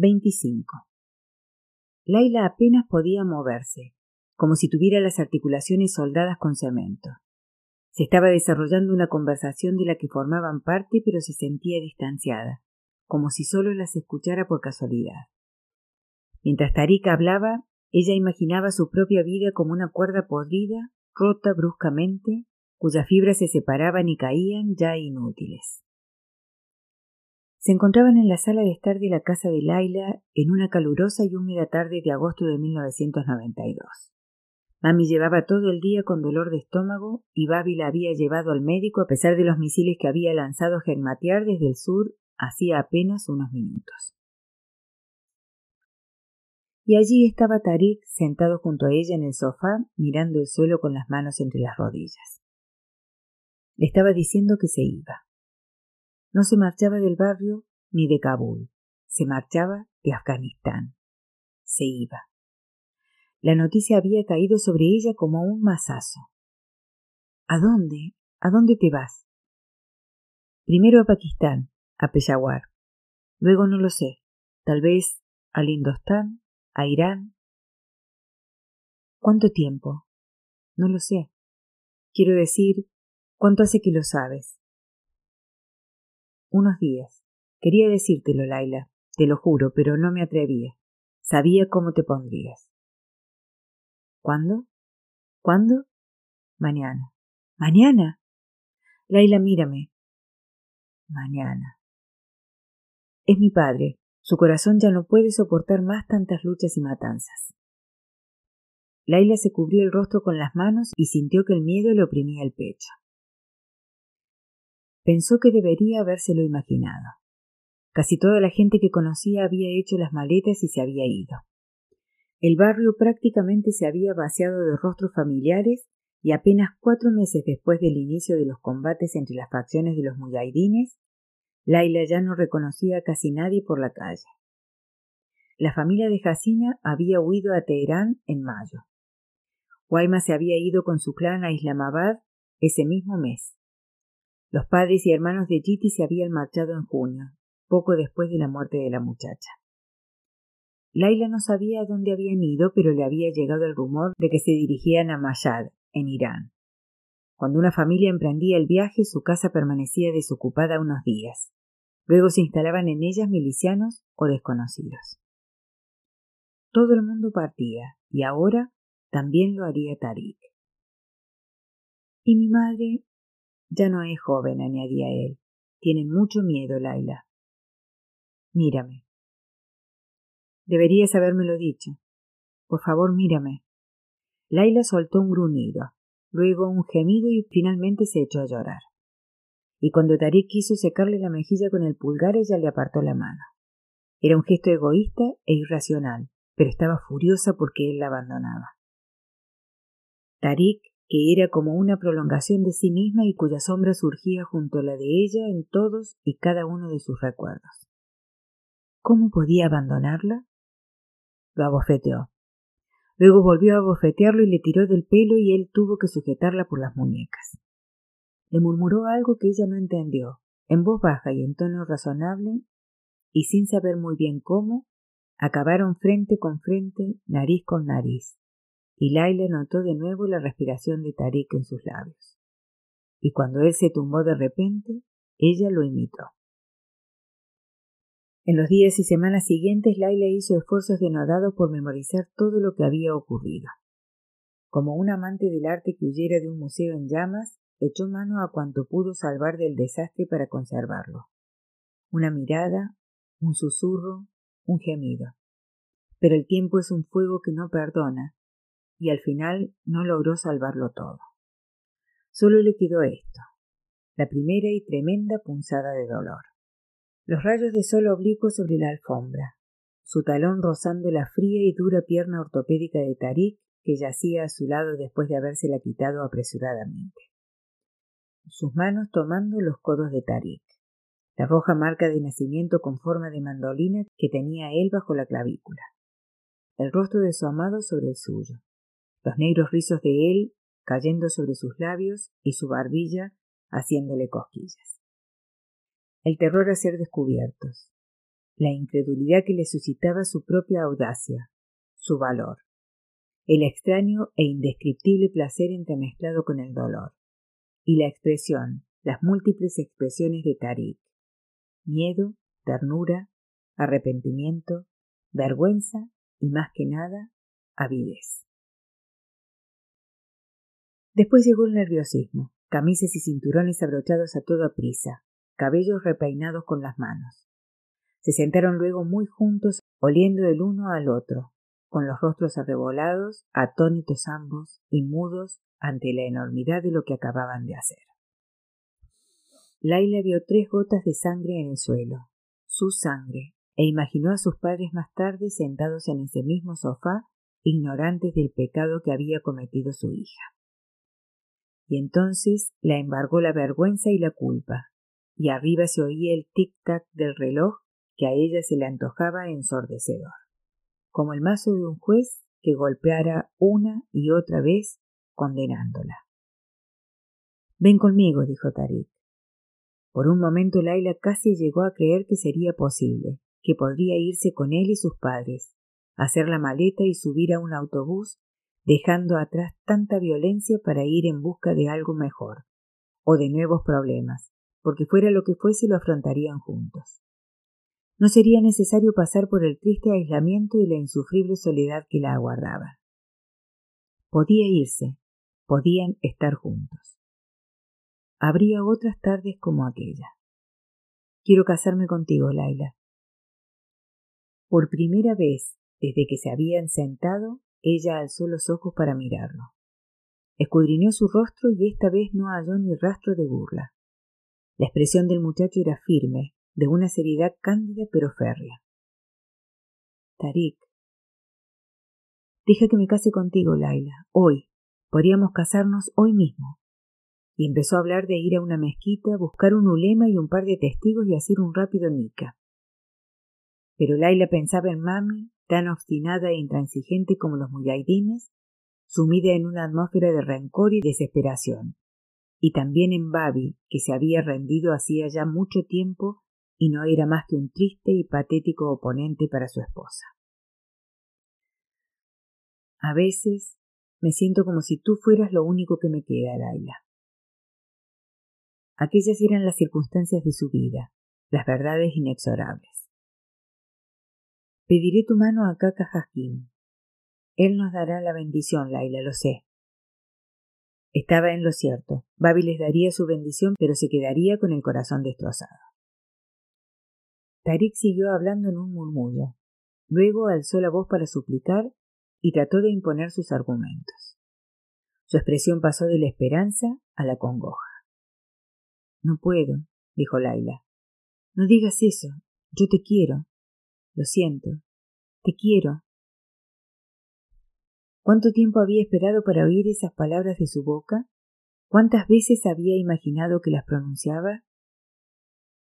25. Laila apenas podía moverse, como si tuviera las articulaciones soldadas con cemento. Se estaba desarrollando una conversación de la que formaban parte, pero se sentía distanciada, como si solo las escuchara por casualidad. Mientras Tarika hablaba, ella imaginaba su propia vida como una cuerda podrida, rota bruscamente, cuyas fibras se separaban y caían ya inútiles. Se encontraban en la sala de estar de la casa de Laila en una calurosa y húmeda tarde de agosto de 1992. Mami llevaba todo el día con dolor de estómago y Babi la había llevado al médico a pesar de los misiles que había lanzado Germatiar desde el sur hacía apenas unos minutos. Y allí estaba Tarik sentado junto a ella en el sofá, mirando el suelo con las manos entre las rodillas. Le estaba diciendo que se iba. No se marchaba del barrio ni de Kabul, se marchaba de Afganistán. Se iba. La noticia había caído sobre ella como un mazazo. ¿A dónde? ¿A dónde te vas? Primero a Pakistán, a Peshawar. Luego no lo sé, tal vez al Hindostán, a Irán. ¿Cuánto tiempo? No lo sé. Quiero decir, ¿cuánto hace que lo sabes? Unos días. Quería decírtelo, Laila, te lo juro, pero no me atrevía. Sabía cómo te pondrías. ¿Cuándo? ¿Cuándo? Mañana. ¿Mañana? Laila, mírame. Mañana. Es mi padre. Su corazón ya no puede soportar más tantas luchas y matanzas. Laila se cubrió el rostro con las manos y sintió que el miedo le oprimía el pecho. Pensó que debería habérselo imaginado. Casi toda la gente que conocía había hecho las maletas y se había ido. El barrio prácticamente se había vaciado de rostros familiares y apenas 4 meses después del inicio de los combates entre las facciones de los mujahidines, Laila ya no reconocía a casi nadie por la calle. La familia de Hasina había huido a Teherán en mayo. Huayma se había ido con su clan a Islamabad ese mismo mes. Los padres y hermanos de Jiti se habían marchado en junio, poco después de la muerte de la muchacha. Laila no sabía a dónde habían ido, pero le había llegado el rumor de que se dirigían a Mashhad, en Irán. Cuando una familia emprendía el viaje, su casa permanecía desocupada unos días. Luego se instalaban en ellas milicianos o desconocidos. Todo el mundo partía, y ahora también lo haría Tarik. Y mi madre ya no es joven, añadía él. Tienen mucho miedo, Laila. Mírame. Deberías habérmelo dicho. Por favor, mírame. Laila soltó un gruñido, luego un gemido y finalmente se echó a llorar. Y cuando Tarik quiso secarle la mejilla con el pulgar, ella le apartó la mano. Era un gesto egoísta e irracional, pero estaba furiosa porque él la abandonaba. Tarik, que era como una prolongación de sí misma y cuya sombra surgía junto a la de ella en todos y cada uno de sus recuerdos. ¿Cómo podía abandonarla? Lo abofeteó. Luego volvió a abofetearlo y le tiró del pelo y él tuvo que sujetarla por las muñecas. Le murmuró algo que ella no entendió, en voz baja y en tono razonable, y sin saber muy bien cómo, acabaron frente con frente, nariz con nariz, y Laila notó de nuevo la respiración de Tarik en sus labios. Y cuando él se tumbó de repente, ella lo imitó. En los días y semanas siguientes, Laila hizo esfuerzos denodados por memorizar todo lo que había ocurrido. Como un amante del arte que huyera de un museo en llamas, echó mano a cuanto pudo salvar del desastre para conservarlo. Una mirada, un susurro, un gemido. Pero el tiempo es un fuego que no perdona, y al final no logró salvarlo todo. Solo le quedó esto, la primera y tremenda punzada de dolor. Los rayos de sol oblicuos sobre la alfombra, su talón rozando la fría y dura pierna ortopédica de Tarik, que yacía a su lado después de habérsela quitado apresuradamente. Sus manos tomando los codos de Tarik, la roja marca de nacimiento con forma de mandolina que tenía él bajo la clavícula, el rostro de su amado sobre el suyo, los negros rizos de él cayendo sobre sus labios y su barbilla haciéndole cosquillas. El terror a ser descubiertos, la incredulidad que le suscitaba su propia audacia, su valor, el extraño e indescriptible placer entremezclado con el dolor, y la expresión, las múltiples expresiones de Tarik: miedo, ternura, arrepentimiento, vergüenza y, más que nada, avidez. Después llegó el nerviosismo, camisas y cinturones abrochados a toda prisa, cabellos repeinados con las manos. Se sentaron luego muy juntos, oliendo el uno al otro, con los rostros arrebolados, atónitos ambos y mudos ante la enormidad de lo que acababan de hacer. Laila vio 3 gotas de sangre en el suelo, su sangre, e imaginó a sus padres más tarde sentados en ese mismo sofá, ignorantes del pecado que había cometido su hija. Y entonces la embargó la vergüenza y la culpa, y arriba se oía el tic-tac del reloj que a ella se le antojaba ensordecedor, como el mazo de un juez que golpeara una y otra vez condenándola. «Ven conmigo», dijo Tarik. Por un momento Laila casi llegó a creer que sería posible, que podría irse con él y sus padres, hacer la maleta y subir a un autobús, dejando atrás tanta violencia para ir en busca de algo mejor, o de nuevos problemas, porque fuera lo que fuese lo afrontarían juntos. No sería necesario pasar por el triste aislamiento y la insufrible soledad que la aguardaba. Podía irse, podían estar juntos. Habría otras tardes como aquella. «Quiero casarme contigo, Laila». Por primera vez, desde que se habían sentado, ella alzó los ojos para mirarlo. Escudriñó su rostro y esta vez no halló ni rastro de burla. La expresión del muchacho era firme, de una seriedad cándida pero férrea. «Tarik, deja que me case contigo, Laila, hoy. Podríamos casarnos hoy mismo». Y empezó a hablar de ir a una mezquita, buscar un ulema y un par de testigos y hacer un rápido nikah. Pero Laila pensaba en mami, tan obstinada e intransigente como los mujahidines, sumida en una atmósfera de rencor y desesperación, y también en Babi, que se había rendido hacía ya mucho tiempo y no era más que un triste y patético oponente para su esposa. «A veces me siento como si tú fueras lo único que me queda, Laila». Aquellas eran las circunstancias de su vida, las verdades inexorables. «Pediré tu mano a Kaka Hakim. Él nos dará la bendición, Laila, lo sé». Estaba en lo cierto. Babi les daría su bendición, pero se quedaría con el corazón destrozado. Tarik siguió hablando en un murmullo. Luego alzó la voz para suplicar y trató de imponer sus argumentos. Su expresión pasó de la esperanza a la congoja. «No puedo», dijo Laila. «No digas eso. Yo te quiero. Lo siento. Te quiero». ¿Cuánto tiempo había esperado para oír esas palabras de su boca? ¿Cuántas veces había imaginado que las pronunciaba?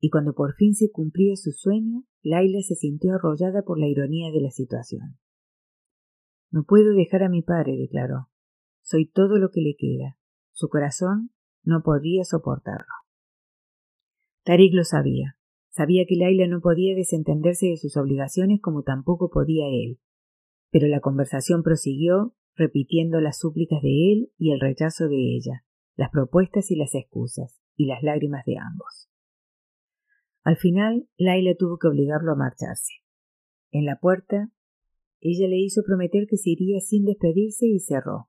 Y cuando por fin se cumplía su sueño, Laila se sintió arrollada por la ironía de la situación. «No puedo dejar a mi padre», declaró. «Soy todo lo que le queda. Su corazón no podría soportarlo». Tarik lo sabía. Sabía que Laila no podía desentenderse de sus obligaciones como tampoco podía él. Pero la conversación prosiguió, repitiendo las súplicas de él y el rechazo de ella, las propuestas y las excusas, y las lágrimas de ambos. Al final, Laila tuvo que obligarlo a marcharse. En la puerta, ella le hizo prometer que se iría sin despedirse y cerró.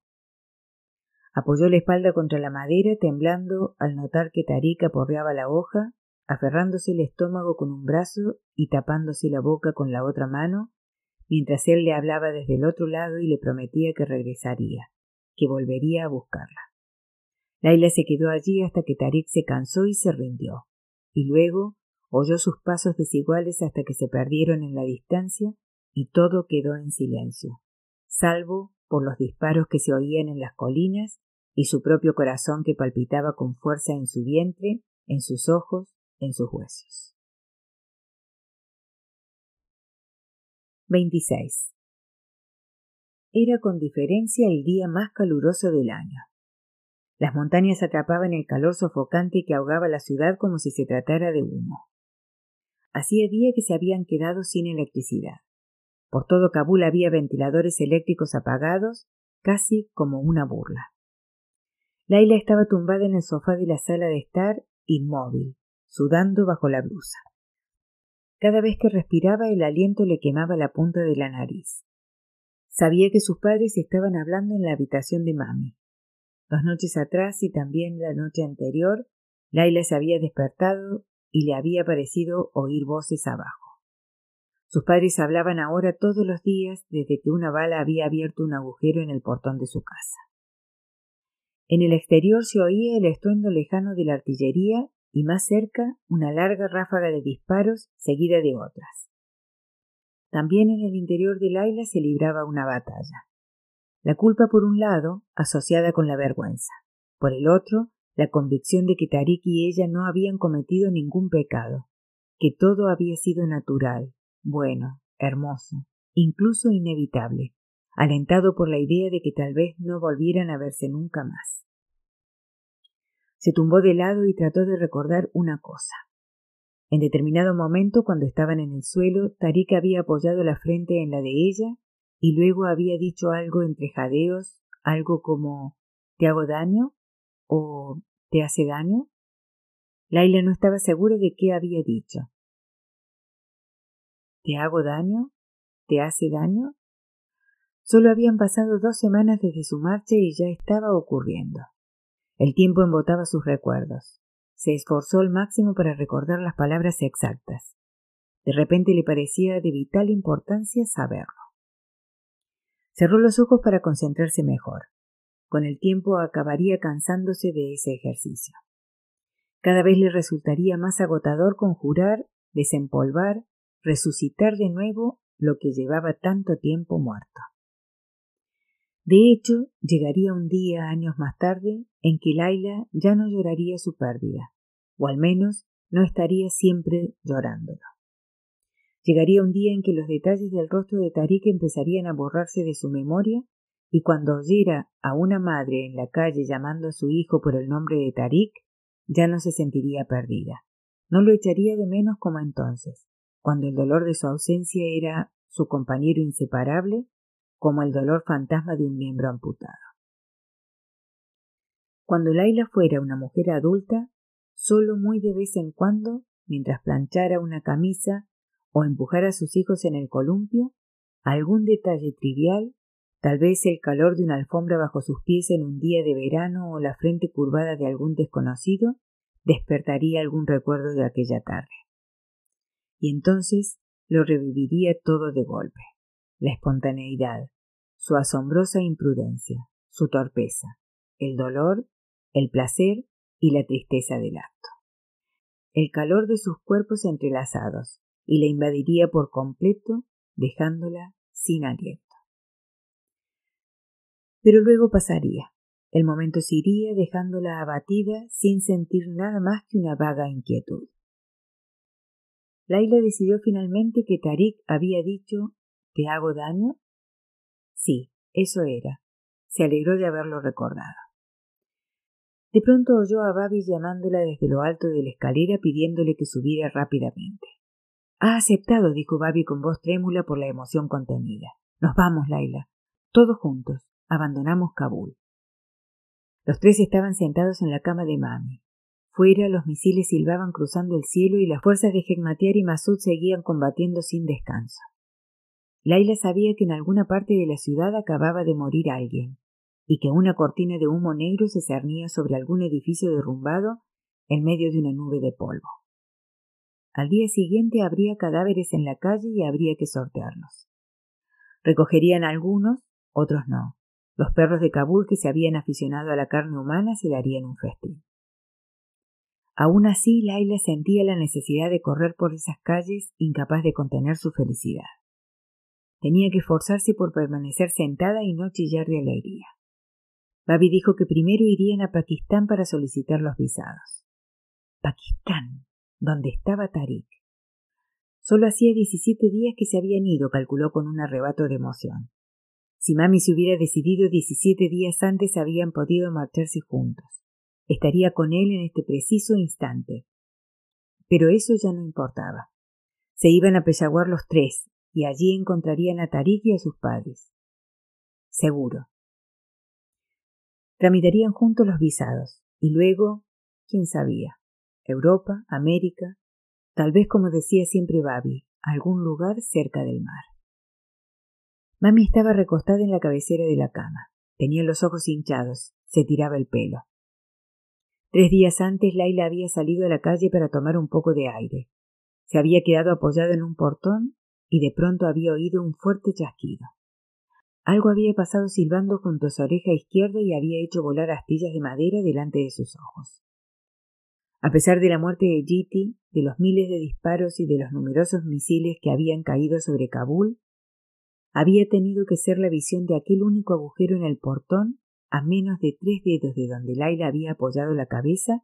Apoyó la espalda contra la madera, temblando al notar que Tarik aporreaba la hoja, aferrándose el estómago con un brazo y tapándose la boca con la otra mano, mientras él le hablaba desde el otro lado y le prometía que regresaría, que volvería a buscarla. Laila se quedó allí hasta que Tarik se cansó y se rindió, y luego oyó sus pasos desiguales hasta que se perdieron en la distancia y todo quedó en silencio, salvo por los disparos que se oían en las colinas y su propio corazón que palpitaba con fuerza en su vientre, en sus ojos, en sus huesos. 26. Era con diferencia el día más caluroso del año. Las montañas atrapaban el calor sofocante que ahogaba la ciudad como si se tratara de humo. Hacía día que se habían quedado sin electricidad. Por todo Kabul había ventiladores eléctricos apagados, casi como una burla. Laila estaba tumbada en el sofá de la sala de estar, inmóvil, sudando bajo la blusa. Cada vez que respiraba, el aliento le quemaba la punta de la nariz. Sabía que sus padres estaban hablando en la habitación de mami. 2 noches atrás y también la noche anterior, Laila se había despertado y le había parecido oír voces abajo. Sus padres hablaban ahora todos los días desde que una bala había abierto un agujero en el portón de su casa. En el exterior se oía el estruendo lejano de la artillería y más cerca una larga ráfaga de disparos seguida de otras. También en el interior de Laila se libraba una batalla. La culpa por un lado, asociada con la vergüenza. Por el otro, la convicción de que Tarik y ella no habían cometido ningún pecado, que todo había sido natural, bueno, hermoso, incluso inevitable, alentado por la idea de que tal vez no volvieran a verse nunca más. Se tumbó de lado y trató de recordar una cosa. En determinado momento, cuando estaban en el suelo, Tarik había apoyado la frente en la de ella y luego había dicho algo entre jadeos, algo como «¿Te hago daño?» o «¿Te hace daño?». Laila no estaba segura de qué había dicho. «¿Te hago daño? ¿Te hace daño?». Solo habían pasado 2 semanas desde su marcha y ya estaba ocurriendo. El tiempo embotaba sus recuerdos. Se esforzó al máximo para recordar las palabras exactas. De repente le parecía de vital importancia saberlo. Cerró los ojos para concentrarse mejor. Con el tiempo acabaría cansándose de ese ejercicio. Cada vez le resultaría más agotador conjurar, desempolvar, resucitar de nuevo lo que llevaba tanto tiempo muerto. De hecho, llegaría un día, años más tarde, en que Laila ya no lloraría su pérdida, o al menos no estaría siempre llorándolo. Llegaría un día en que los detalles del rostro de Tarik empezarían a borrarse de su memoria, y cuando oyera a una madre en la calle llamando a su hijo por el nombre de Tarik, ya no se sentiría perdida. No lo echaría de menos como entonces, cuando el dolor de su ausencia era su compañero inseparable, como el dolor fantasma de un miembro amputado. Cuando Laila fuera una mujer adulta, solo muy de vez en cuando, mientras planchara una camisa o empujara a sus hijos en el columpio, algún detalle trivial, tal vez el calor de una alfombra bajo sus pies en un día de verano o la frente curvada de algún desconocido, despertaría algún recuerdo de aquella tarde. Y entonces lo reviviría todo de golpe. La espontaneidad, su asombrosa imprudencia, su torpeza, el dolor, el placer y la tristeza del acto. El calor de sus cuerpos entrelazados y la invadiría por completo, dejándola sin aliento. Pero luego pasaría. El momento se iría dejándola abatida sin sentir nada más que una vaga inquietud. Laila decidió finalmente que Tarik había dicho «¿Te hago daño?». Sí, eso era. Se alegró de haberlo recordado. De pronto oyó a Babi llamándola desde lo alto de la escalera pidiéndole que subiera rápidamente. «Ha aceptado», dijo Babi con voz trémula por la emoción contenida. «Nos vamos, Laila. Todos juntos. Abandonamos Kabul». Los 3 estaban sentados en la cama de mami. Fuera, los misiles silbaban cruzando el cielo y las fuerzas de Hekmatyar y Masud seguían combatiendo sin descanso. Laila sabía que en alguna parte de la ciudad acababa de morir alguien y que una cortina de humo negro se cernía sobre algún edificio derrumbado en medio de una nube de polvo. Al día siguiente habría cadáveres en la calle y habría que sortearlos. Recogerían algunos, otros no. Los perros de Kabul que se habían aficionado a la carne humana se darían un festín. Aún así, Laila sentía la necesidad de correr por esas calles, incapaz de contener su felicidad. Tenía que esforzarse por permanecer sentada y no chillar de alegría. Babi dijo que primero irían a Pakistán para solicitar los visados. Pakistán, donde estaba Tarik. Solo hacía 17 días que se habían ido, calculó con un arrebato de emoción. Si mami se hubiera decidido 17 días antes, habían podido marcharse juntos. Estaría con él en este preciso instante. Pero eso ya no importaba. Se iban a Peyaguar los tres, y allí encontrarían a Tarik y a sus padres. Seguro. Tramitarían juntos los visados, y luego, quién sabía, Europa, América, tal vez como decía siempre Babi, algún lugar cerca del mar. Mami estaba recostada en la cabecera de la cama. Tenía los ojos hinchados, se tiraba el pelo. 3 días antes Laila había salido a la calle para tomar un poco de aire. Se había quedado apoyada en un portón y de pronto había oído un fuerte chasquido. Algo había pasado silbando junto a su oreja izquierda y había hecho volar astillas de madera delante de sus ojos. A pesar de la muerte de Yiti, de los miles de disparos y de los numerosos misiles que habían caído sobre Kabul, había tenido que ser la visión de aquel único agujero en el portón a menos de 3 dedos de donde Laila había apoyado la cabeza,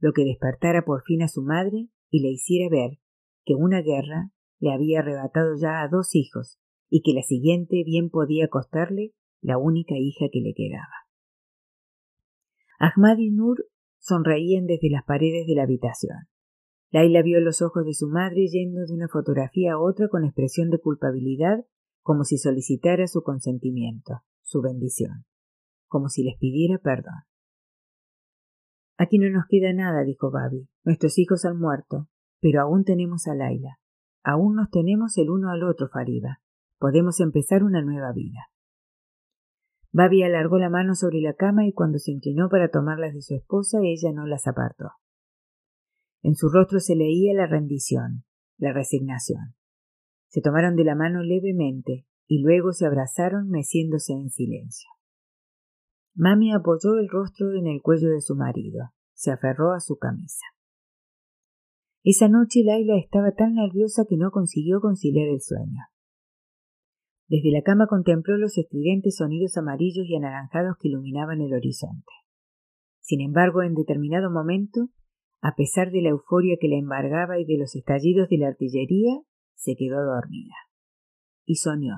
lo que despertara por fin a su madre y le hiciera ver que una guerra le había arrebatado ya a 2 hijos y que la siguiente bien podía costarle la única hija que le quedaba. Ahmad y Nur sonreían desde las paredes de la habitación. Laila vio los ojos de su madre yendo de una fotografía a otra con expresión de culpabilidad, como si solicitara su consentimiento, su bendición, como si les pidiera perdón. «Aquí no nos queda nada», dijo Babi. «Nuestros hijos han muerto, pero aún tenemos a Laila. Aún nos tenemos el uno al otro, Fariba. Podemos empezar una nueva vida». Babi alargó la mano sobre la cama y cuando se inclinó para tomarlas de su esposa, ella no las apartó. En su rostro se leía la rendición, la resignación. Se tomaron de la mano levemente y luego se abrazaron meciéndose en silencio. Mami apoyó el rostro en el cuello de su marido. Se aferró a su camisa. Esa noche Laila estaba tan nerviosa que no consiguió conciliar el sueño. Desde la cama contempló los estridentes sonidos amarillos y anaranjados que iluminaban el horizonte. Sin embargo, en determinado momento, a pesar de la euforia que la embargaba y de los estallidos de la artillería, se quedó dormida. Y soñó.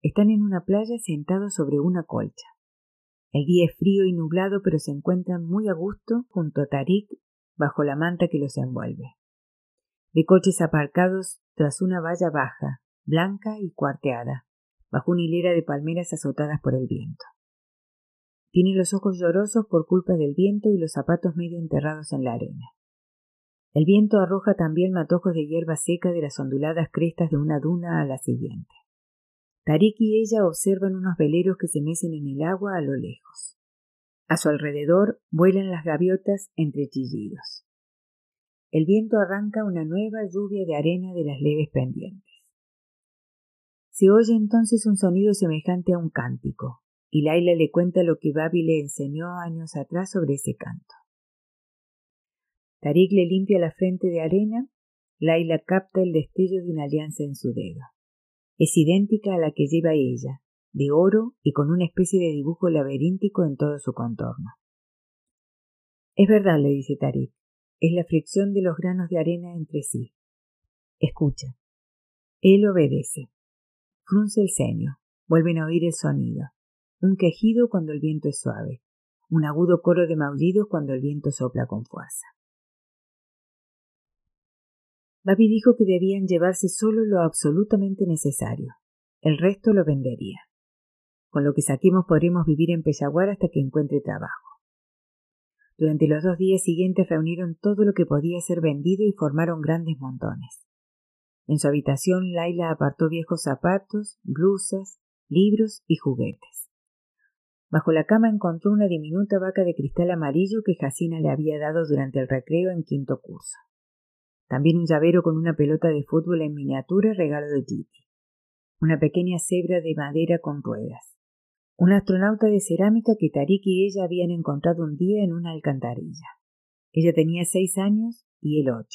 Están en una playa sentados sobre una colcha. El día es frío y nublado, pero se encuentran muy a gusto junto a Tarik bajo la manta que los envuelve. Ve coches aparcados tras una valla baja, blanca y cuarteada, bajo una hilera de palmeras azotadas por el viento. Tiene los ojos llorosos por culpa del viento y los zapatos medio enterrados en la arena. El viento arroja también matojos de hierba seca de las onduladas crestas de una duna a la siguiente. Tarik y ella observan unos veleros que se mecen en el agua a lo lejos. A su alrededor vuelan las gaviotas entre chillidos. El viento arranca una nueva lluvia de arena de las leves pendientes. Se oye entonces un sonido semejante a un cántico, y Laila le cuenta lo que Babi le enseñó años atrás sobre ese canto. Tarik le limpia la frente de arena, Laila capta el destello de una alianza en su dedo. Es idéntica a la que lleva ella, de oro y con una especie de dibujo laberíntico en todo su contorno. Es verdad, le dice Tarik, es la fricción de los granos de arena entre sí. Escucha. Él obedece. Frunce el ceño, vuelven a oír el sonido, un quejido cuando el viento es suave, un agudo coro de maullidos cuando el viento sopla con fuerza. Babi dijo que debían llevarse solo lo absolutamente necesario. El resto lo vendería. Con lo que saquemos podremos vivir en Peyaguar hasta que encuentre trabajo. Durante los 2 días siguientes reunieron todo lo que podía ser vendido y formaron grandes montones. En su habitación Laila apartó viejos zapatos, blusas, libros y juguetes. Bajo la cama encontró una diminuta vaca de cristal amarillo que Jacina le había dado durante el recreo en 5º curso. También un llavero con una pelota de fútbol en miniatura, regalo de Titi. Una pequeña cebra de madera con ruedas. Un astronauta de cerámica que Tarik y ella habían encontrado un día en una alcantarilla. Ella tenía 6 años y él 8.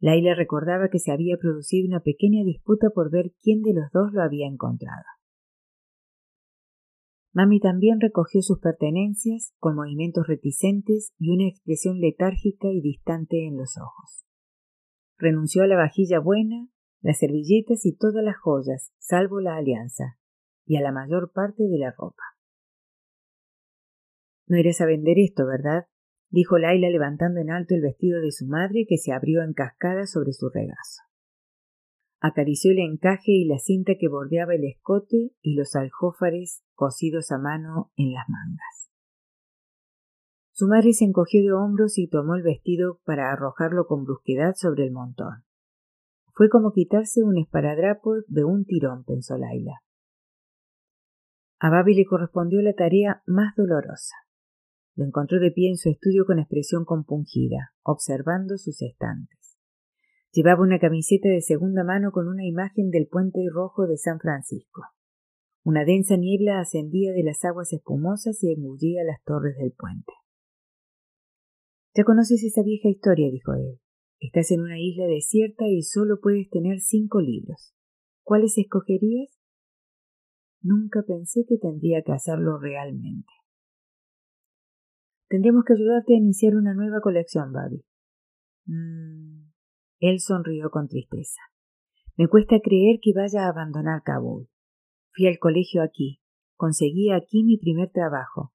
Laila recordaba que se había producido una pequeña disputa por ver quién de los dos lo había encontrado. Mami también recogió sus pertenencias con movimientos reticentes y una expresión letárgica y distante en los ojos. Renunció a la vajilla buena, las servilletas y todas las joyas, salvo la alianza, y a la mayor parte de la ropa. No irás a vender esto, ¿verdad? dijo Laila levantando en alto el vestido de su madre que se abrió en cascada sobre su regazo. Acarició el encaje y la cinta que bordeaba el escote y los aljófares cosidos a mano en las mangas. Su madre se encogió de hombros y tomó el vestido para arrojarlo con brusquedad sobre el montón. Fue como quitarse un esparadrapo de un tirón, pensó Laila. A Babi le correspondió la tarea más dolorosa. Lo encontró de pie en su estudio con expresión compungida, observando sus estantes. Llevaba una camiseta de segunda mano con una imagen del Puente Rojo de San Francisco. Una densa niebla ascendía de las aguas espumosas y engullía las torres del puente. «Ya conoces esa vieja historia», dijo él. «Estás en una isla desierta y solo puedes tener 5 libros. ¿Cuáles escogerías?» «Nunca pensé que tendría que hacerlo realmente». «Tendremos que ayudarte a iniciar una nueva colección, Babi». Él sonrió con tristeza. «Me cuesta creer que vaya a abandonar Kabul. Fui al colegio aquí. Conseguí aquí mi primer trabajo.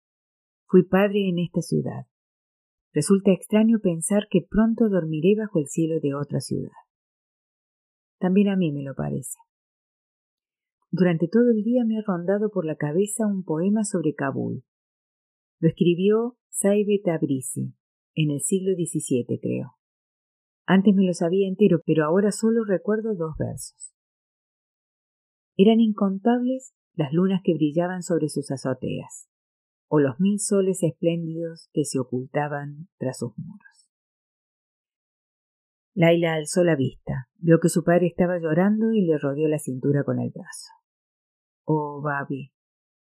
Fui padre en esta ciudad. Resulta extraño pensar que pronto dormiré bajo el cielo de otra ciudad». «También a mí me lo parece». «Durante todo el día me ha rondado por la cabeza un poema sobre Kabul. Lo escribió Saebe Tabrizi, en el siglo XVII, creo. Antes me lo sabía entero, pero ahora solo recuerdo 2 versos. Eran incontables las lunas que brillaban sobre sus azoteas, o los 1000 soles espléndidos que se ocultaban tras sus muros». Laila alzó la vista, vio que su padre estaba llorando y le rodeó la cintura con el brazo. «Oh, Babi,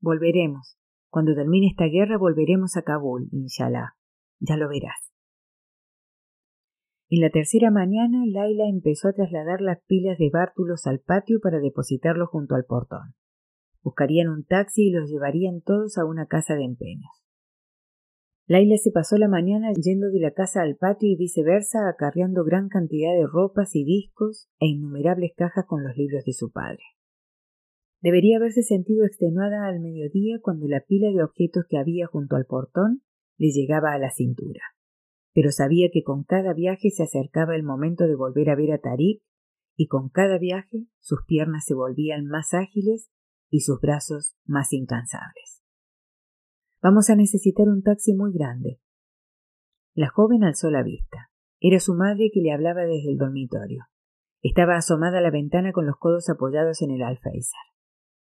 volveremos. Cuando termine esta guerra volveremos a Kabul, inshallah. Ya lo verás». En la 3ª mañana, Laila empezó a trasladar las pilas de bártulos al patio para depositarlos junto al portón. Buscarían un taxi y los llevarían todos a una casa de empeños. Laila se pasó la mañana yendo de la casa al patio y viceversa, acarreando gran cantidad de ropas y discos e innumerables cajas con los libros de su padre. Debería haberse sentido extenuada al mediodía cuando la pila de objetos que había junto al portón le llegaba a la cintura. Pero sabía que con cada viaje se acercaba el momento de volver a ver a Tariq, y con cada viaje sus piernas se volvían más ágiles y sus brazos más incansables. «Vamos a necesitar un taxi muy grande». La joven alzó la vista. Era su madre que le hablaba desde el dormitorio. Estaba asomada a la ventana con los codos apoyados en el alféizar.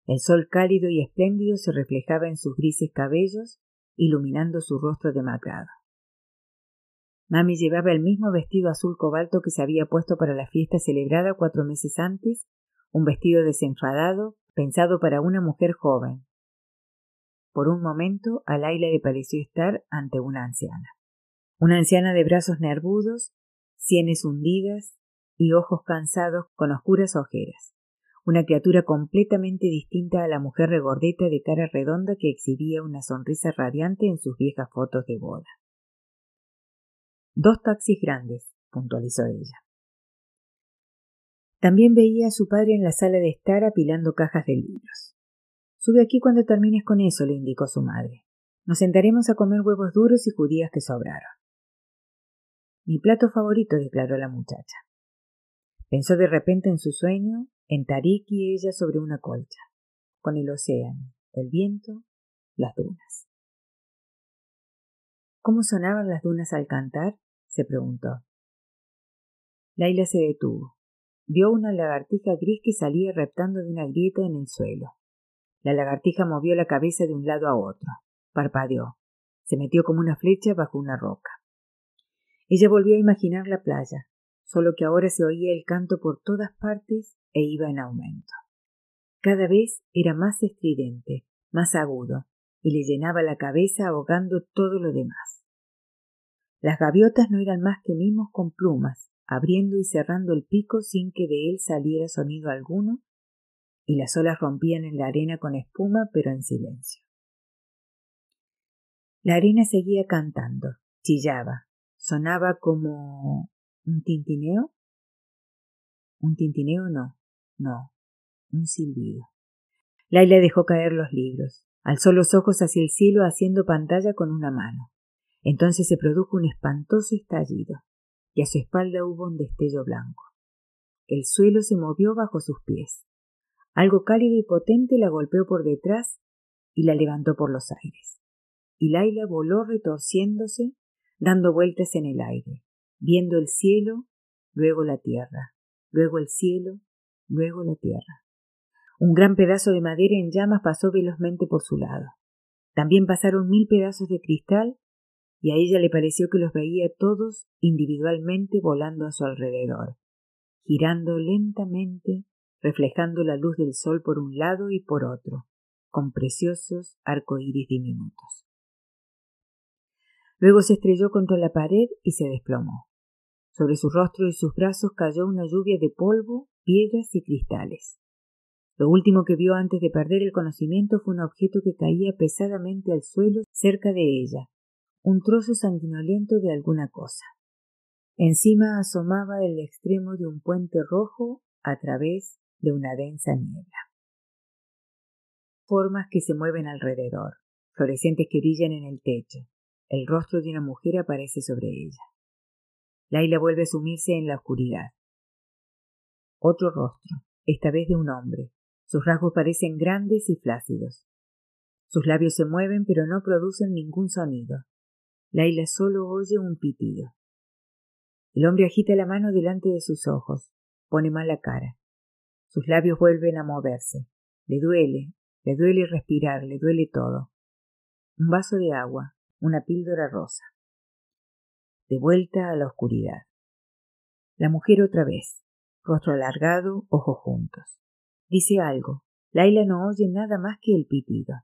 El sol cálido y espléndido se reflejaba en sus grises cabellos, iluminando su rostro demacrado. Mami llevaba el mismo vestido azul cobalto que se había puesto para la fiesta celebrada 4 meses antes, un vestido desenfadado, pensado para una mujer joven. Por un momento, a Laila le pareció estar ante una anciana. Una anciana de brazos nervudos, sienes hundidas y ojos cansados con oscuras ojeras. Una criatura completamente distinta a la mujer regordeta de cara redonda que exhibía una sonrisa radiante en sus viejas fotos de boda. «2 taxis grandes», puntualizó ella. También veía a su padre en la sala de estar apilando cajas de libros. «Sube aquí cuando termines con eso», le indicó su madre. «Nos sentaremos a comer huevos duros y judías que sobraron». «Mi plato favorito», declaró la muchacha. Pensó de repente en su sueño, en Tariq y ella sobre una colcha, con el océano, el viento, las dunas. ¿Cómo sonaban las dunas al cantar?, se preguntó. Laila se detuvo. Vio una lagartija gris que salía reptando de una grieta en el suelo. La lagartija movió la cabeza de un lado a otro, parpadeó, se metió como una flecha bajo una roca. Ella volvió a imaginar la playa, solo que ahora se oía el canto por todas partes e iba en aumento. Cada vez era más estridente, más agudo, y le llenaba la cabeza ahogando todo lo demás. Las gaviotas no eran más que mimos con plumas, abriendo y cerrando el pico sin que de él saliera sonido alguno, y las olas rompían en la arena con espuma, pero en silencio. La arena seguía cantando, chillaba, sonaba como... ¿un tintineo? ¿Un tintineo? No, un silbido. Laila dejó caer los libros, alzó los ojos hacia el cielo haciendo pantalla con una mano. Entonces se produjo un espantoso estallido, y a su espalda hubo un destello blanco. El suelo se movió bajo sus pies. Algo cálido y potente la golpeó por detrás y la levantó por los aires. Y Laila voló retorciéndose, dando vueltas en el aire, viendo el cielo, luego la tierra, luego el cielo, luego la tierra. Un gran pedazo de madera en llamas pasó velozmente por su lado. También pasaron 1000 pedazos de cristal, y a ella le pareció que los veía todos individualmente volando a su alrededor, girando lentamente, reflejando la luz del sol por un lado y por otro, con preciosos arcoíris diminutos. Luego se estrelló contra la pared y se desplomó. Sobre su rostro y sus brazos cayó una lluvia de polvo, piedras y cristales. Lo último que vio antes de perder el conocimiento fue un objeto que caía pesadamente al suelo cerca de ella, un trozo sanguinolento de alguna cosa. Encima asomaba el extremo de un puente rojo a través de una densa niebla. Formas que se mueven alrededor, fluorescentes que brillan en el techo. El rostro de una mujer aparece sobre ella. Laila vuelve a sumirse en la oscuridad. Otro rostro, esta vez de un hombre. Sus rasgos parecen grandes y flácidos. Sus labios se mueven, pero no producen ningún sonido. Laila solo oye un pitido. El hombre agita la mano delante de sus ojos, pone mala cara. Sus labios vuelven a moverse. Le duele respirar, le duele todo. Un vaso de agua, una píldora rosa. De vuelta a la oscuridad. La mujer otra vez, rostro alargado, ojos juntos. Dice algo. Laila no oye nada más que el pitido,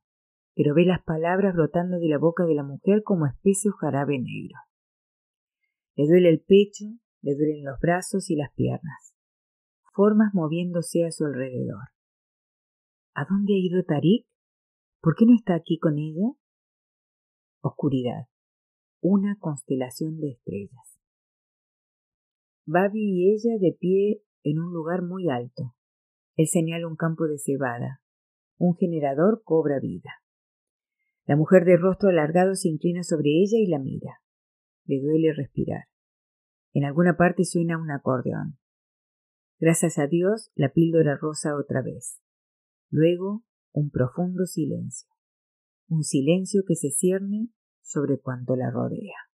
pero ve las palabras brotando de la boca de la mujer como espeso jarabe negro. Le duele el pecho, le duelen los brazos y las piernas. Formas moviéndose a su alrededor. ¿A dónde ha ido Tarik? ¿Por qué no está aquí con ella? Oscuridad. Una constelación de estrellas. Babi y ella de pie en un lugar muy alto. Él señala un campo de cebada. Un generador cobra vida. La mujer de rostro alargado se inclina sobre ella y la mira. Le duele respirar. En alguna parte suena un acordeón. Gracias a Dios, la píldora rosa otra vez. Luego, un profundo silencio. Un silencio que se cierne sobre cuanto la rodea.